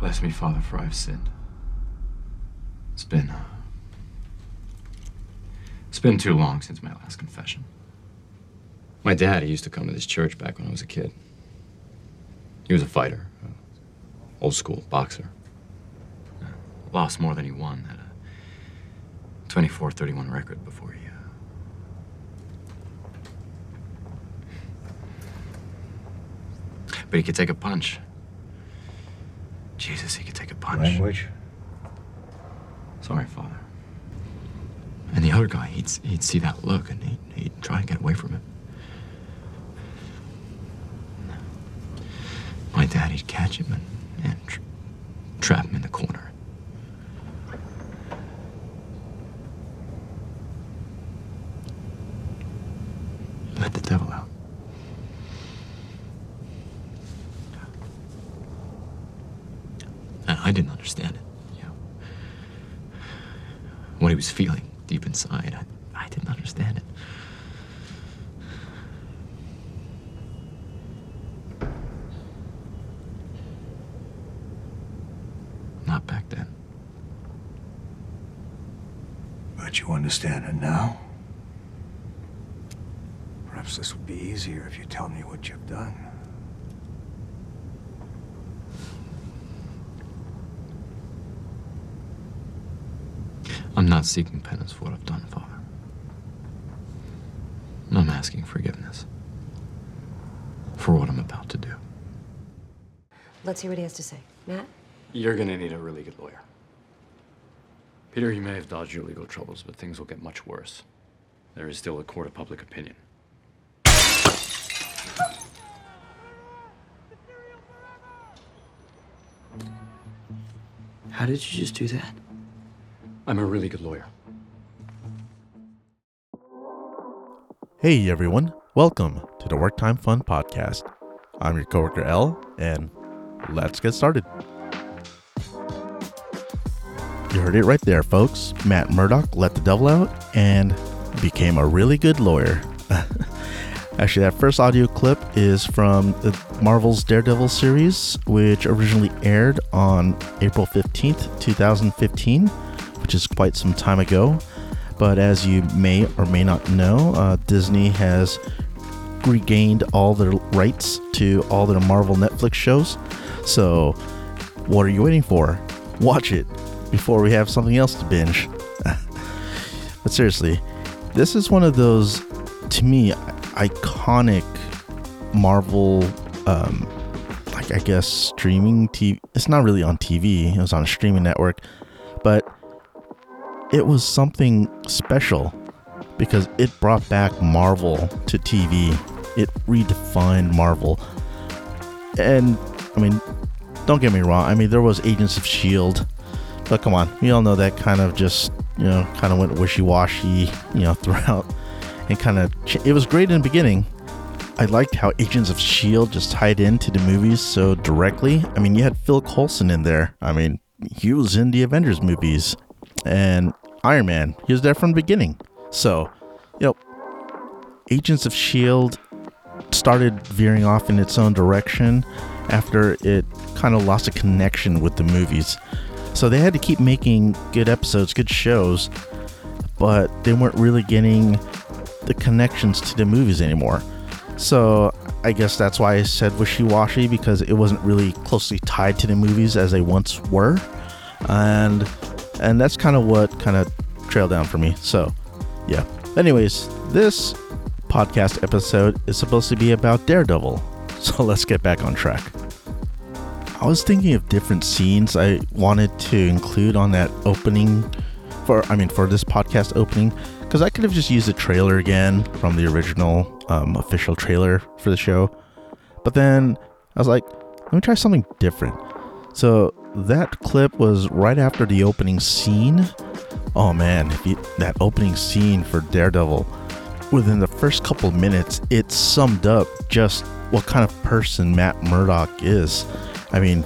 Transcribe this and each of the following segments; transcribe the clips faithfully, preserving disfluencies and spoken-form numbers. Bless me, Father, for I've sinned. It's been, uh, it's been too long since my last confession. My dad, he used to come to this church back when I was a kid. He was a fighter, uh, old school boxer. Uh, lost more than he won, had a twenty-four thirty-one record before he, uh... But he could take a punch. Jesus, he could take a punch. Language? Sorry, Father. And the other guy, he'd, he'd see that look and he'd, he'd try and get away from it. My dad, he'd catch him and, and tra trap him in the corner. Let the devil out. And I didn't understand it. What he was feeling deep inside, I, I didn't understand it. Not back then. But you understand it now? Perhaps this will be easier if you tell me what you've done. I'm not seeking penance for what I've done, Father. I'm asking forgiveness for what I'm about to do. Let's hear what he has to say. Matt? You're gonna need a really good lawyer. Peter, you may have dodged your legal troubles, but things will get much worse. There is still a court of public opinion. How did you just do that? I'm a really good lawyer. Hey everyone, welcome to the Worktime Fun Podcast. I'm your coworker L, and let's get started. You heard it right there, folks. Matt Murdock let the devil out and became a really good lawyer. Actually, that first audio clip is from the Marvel's Daredevil series, which originally aired on April fifteenth, two thousand fifteen. Which is quite some time ago, but as you may or may not know, uh, Disney has regained all their rights to all their Marvel Netflix shows. So what are you waiting for? Watch it before we have something else to binge. But seriously, this is one of those, to me, iconic Marvel, um, like I guess streaming T V. It's not really on T V. It was on a streaming network, but it was something special because it brought back Marvel to T V. It redefined Marvel. And, I mean, don't get me wrong. I mean, there was Agents of S H I E L D, but come on. We all know that kind of just, you know, kind of went wishy-washy, you know, throughout. And kind of, it was great in the beginning. I liked how Agents of S H I E L D just tied into the movies so directly. I mean, you had Phil Coulson in there. I mean, he was in the Avengers movies. And Iron Man, he was there from the beginning. So, you know, Agents of S H I E L D started veering off in its own direction after it kind of lost a connection with the movies. So they had to keep making good episodes, good shows, but they weren't really getting the connections to the movies anymore. So I guess that's why I said wishy-washy, because it wasn't really closely tied to the movies as they once were. And... And that's kind of what kind of trailed down for me. So, yeah. Anyways, this podcast episode is supposed to be about Daredevil. So let's get back on track. I was thinking of different scenes I wanted to include on that opening for, I mean, for this podcast opening, because I could have just used the trailer again from the original um, official trailer for the show. But then I was like, let me try something different. So that clip was right after the opening scene. Oh man, if you, that opening scene for Daredevil, within the first couple minutes, it summed up just what kind of person Matt Murdock is. I mean,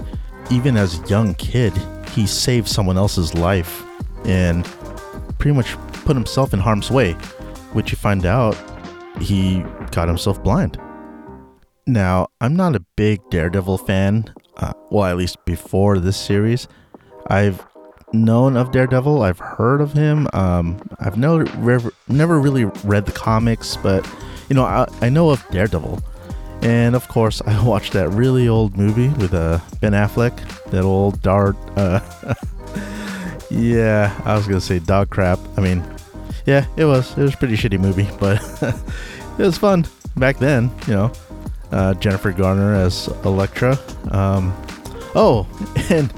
even as a young kid, he saved someone else's life and pretty much put himself in harm's way, which you find out he got himself blind. Now, I'm not a big Daredevil fan. uh, well, at least before this series, I've known of Daredevil. I've heard of him. Um, I've never, never, never really read the comics, but, you know, I, I know of Daredevil. And, of course, I watched that really old movie with uh, Ben Affleck, that old dart, uh, yeah, I was going to say dog crap. I mean, yeah, it was. It was a pretty shitty movie, but it was fun back then, you know. Uh, Jennifer Garner as Elektra. Um, oh, and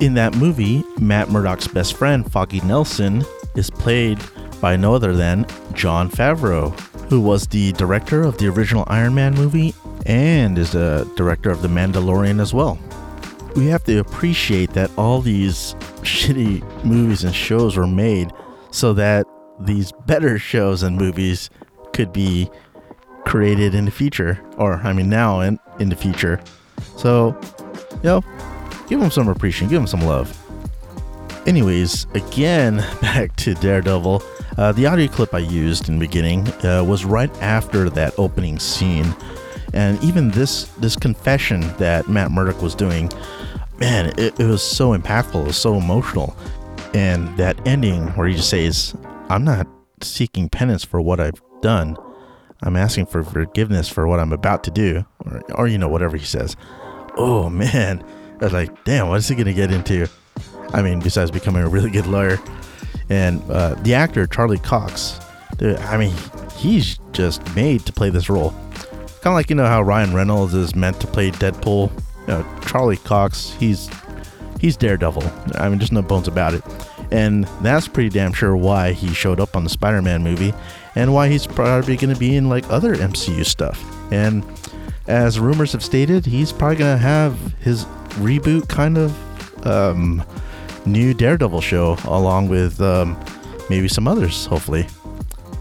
in that movie, Matt Murdock's best friend, Foggy Nelson, is played by no other than Jon Favreau, who was the director of the original Iron Man movie and is the director of The Mandalorian as well. We have to appreciate that all these shitty movies and shows were made so that these better shows and movies could be created in the future, or I mean now and in, in the future. So, you know, give them some appreciation, give them some love. Anyways, again, back to Daredevil. Uh, the audio clip I used in the beginning uh, was right after that opening scene. And even this this confession that Matt Murdock was doing, man, it, it was so impactful. It was so emotional. And that ending where he just says, I'm not seeking penance for what I've done. I'm asking for forgiveness for what I'm about to do. Or, or you know, whatever he says. Oh, man. I was like, damn, what is he going to get into? I mean, besides becoming a really good lawyer. And uh, the actor, Charlie Cox, dude, I mean, he's just made to play this role. Kind of like, you know, how Ryan Reynolds is meant to play Deadpool. You know, Charlie Cox, he's he's Daredevil. I mean, just no bones about it. And that's pretty damn sure why he showed up on the Spider-Man movie and why he's probably going to be in, like, other M C U stuff. And as rumors have stated, he's probably going to have his reboot kind of... Um, new Daredevil show along with um, maybe some others, hopefully,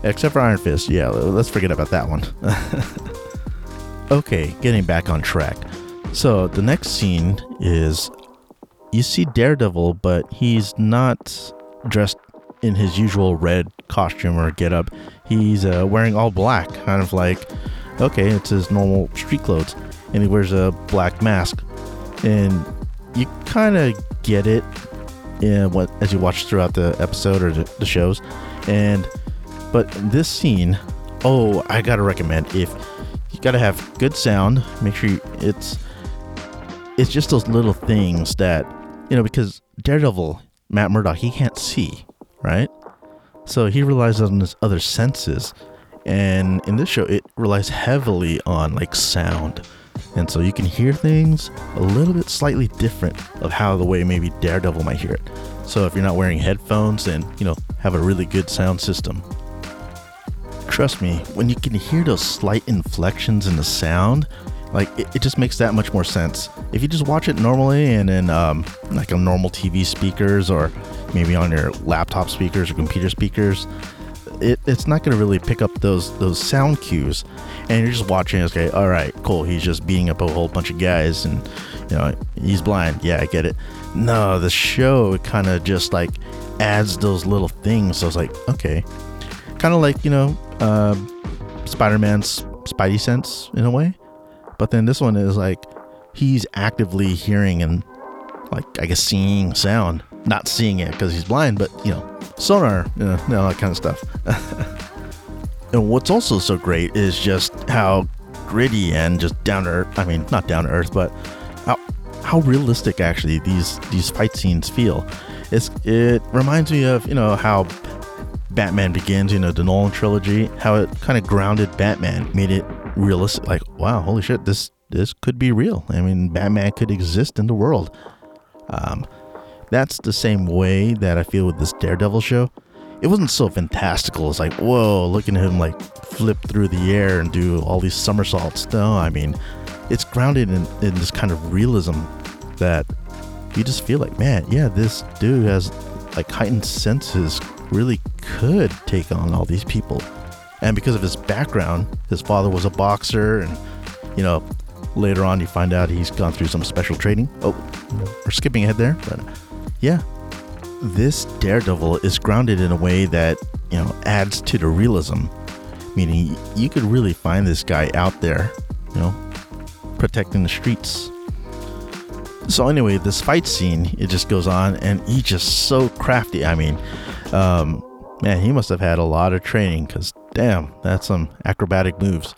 except for Iron Fist. Yeah, let's forget about that one. Okay, getting back on track. So the next scene is you see Daredevil, but he's not dressed in his usual red costume or getup. He's uh, wearing all black, kind of like, okay, it's his normal street clothes, and he wears a black mask, and you kind of get it. Yeah, what as you watch throughout the episode or the, the shows, and but this scene, oh, I gotta recommend. If you gotta have good sound, make sure you, it's it's just those little things that you know, because Daredevil, Matt Murdock, he can't see, right? So he relies on his other senses, and in this show, it relies heavily on like sound. And so you can hear things a little bit slightly different of how the way maybe Daredevil might hear it. So if you're not wearing headphones, then, you know, have a really good sound system. Trust me, when you can hear those slight inflections in the sound, like it, it just makes that much more sense. If you just watch it normally and then um, like on normal T V speakers or maybe on your laptop speakers or computer speakers, It, it's not going to really pick up those those sound cues, and you're just watching. Okay, all right, cool. He's just beating up a whole bunch of guys, and you know he's blind. Yeah, I get it. No, the show kind of just like adds those little things. So I was like, okay, kind of like you know, uh, Spider-Man's Spidey sense in a way, but then this one is like he's actively hearing and like I guess seeing sound, not seeing it because he's blind, but you know. Sonar, you know, no, that kind of stuff. And what's also so great is just how gritty and just down to earth, I mean, not down to earth, but how how realistic actually these, these fight scenes feel. It's, it reminds me of, you know, how Batman Begins, you know, the Nolan trilogy, how it kind of grounded Batman, made it realistic. Like, wow, holy shit, this, this could be real. I mean, Batman could exist in the world. Um... That's the same way that I feel with this Daredevil show. It wasn't so fantastical. It's like, whoa, looking at him like flip through the air and do all these somersaults. No, I mean, it's grounded in, in this kind of realism that you just feel like, man, yeah, this dude has like heightened senses, really could take on all these people. And because of his background, his father was a boxer, and, you know, later on you find out he's gone through some special training. Oh, we're skipping ahead there, but... Yeah, this Daredevil is grounded in a way that, you know, adds to the realism, meaning you could really find this guy out there, you know, protecting the streets. So anyway, this fight scene, it just goes on, and he's just so crafty. I mean, um, man, he must have had a lot of training, because damn, that's some acrobatic moves.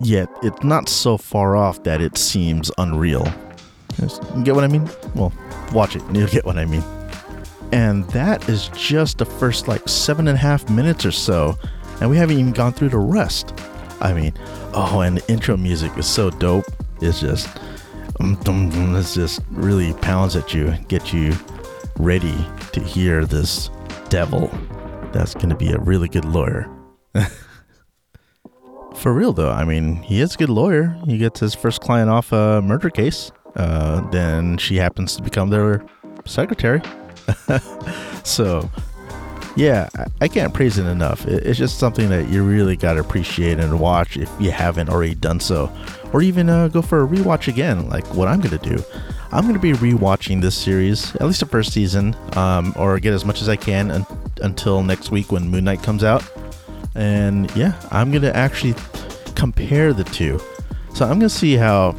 Yet it's not so far off that it seems unreal. You get what I mean? Well, watch it and you'll get what I mean. And that is just the first like seven and a half minutes or so, and we haven't even gone through the rest. I mean, oh, and the intro music is so dope. It's just, it's just really pounds at you, get you ready to hear this devil that's going to be a really good lawyer. For real though, I mean, he is a good lawyer. He gets his first client off a murder case. Uh, then she happens to become their secretary. So, yeah, I can't praise it enough. It's just something that you really got to appreciate and watch if you haven't already done so. Or even uh, go for a rewatch again, like what I'm going to do. I'm going to be rewatching this series, at least the first season, um, or get as much as I can un- until next week when Moon Knight comes out. And yeah, I'm going to actually compare the two. So I'm going to see how,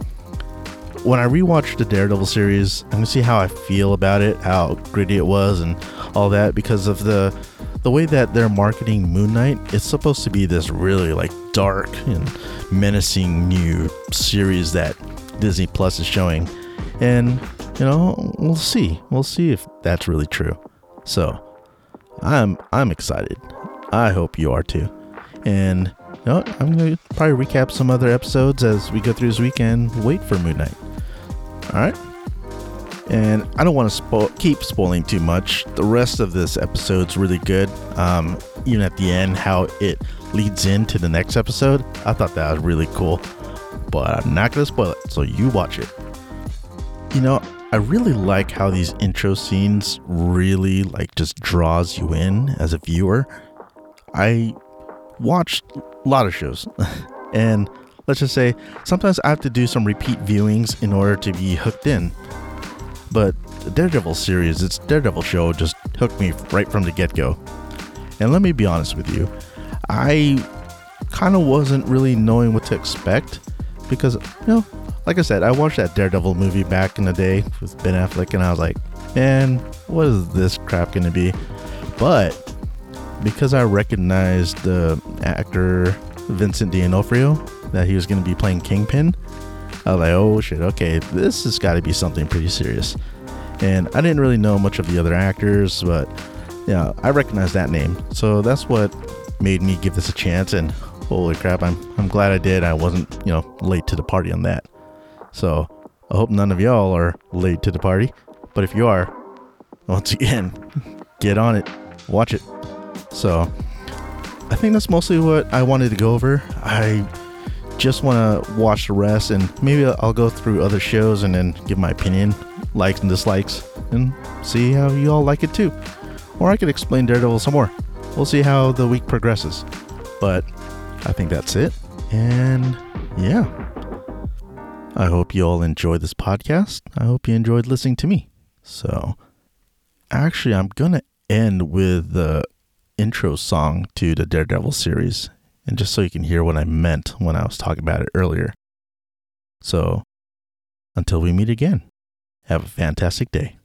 when I rewatch the Daredevil series, I'm going to see how I feel about it, how gritty it was and all that, because of the the way that they're marketing Moon Knight. It's supposed to be this really like dark and menacing new series that Disney Plus is showing. And, you know, we'll see. We'll see if that's really true. So I'm I'm excited. I hope you are too. And you know, I'm going to probably recap some other episodes as we go through this weekend. Wait for Moon Knight. All right. And I don't want to spo- keep spoiling too much. The rest of this episode's really good. Um, even at the end, how it leads into the next episode. I thought that was really cool. But I'm not going to spoil it. So you watch it. You know, I really like how these intro scenes really like just draws you in as a viewer. I watched a lot of shows. And let's just say sometimes I have to do some repeat viewings in order to be hooked in. But the Daredevil series, its Daredevil show, just hooked me right from the get-go. And let me be honest with you, I kind of wasn't really knowing what to expect, because, you know, like I said, I watched that Daredevil movie back in the day with Ben Affleck, and I was like, man, what is this crap going to be? But because I recognized the actor Vincent D'Onofrio, that he was going to be playing Kingpin, I was like, oh shit, okay, this has got to be something pretty serious. And I didn't really know much of the other actors, but yeah, I recognized that name. So that's what made me give this a chance, and holy crap, I'm I'm glad I did. I wasn't, you know, late to the party on that. So I hope none of y'all are late to the party, but if you are, once again, get on it, watch it. So I think that's mostly what I wanted to go over. I just want to watch the rest, and maybe I'll go through other shows and then give my opinion, likes and dislikes, and see how you all like it too. Or I could explain Daredevil some more. We'll see how the week progresses. But I think that's it. And yeah, I hope you all enjoyed this podcast. I hope you enjoyed listening to me. So actually, I'm going to end with the intro song to the Daredevil series, and just so you can hear what I meant when I was talking about it earlier. So, until we meet again, have a fantastic day.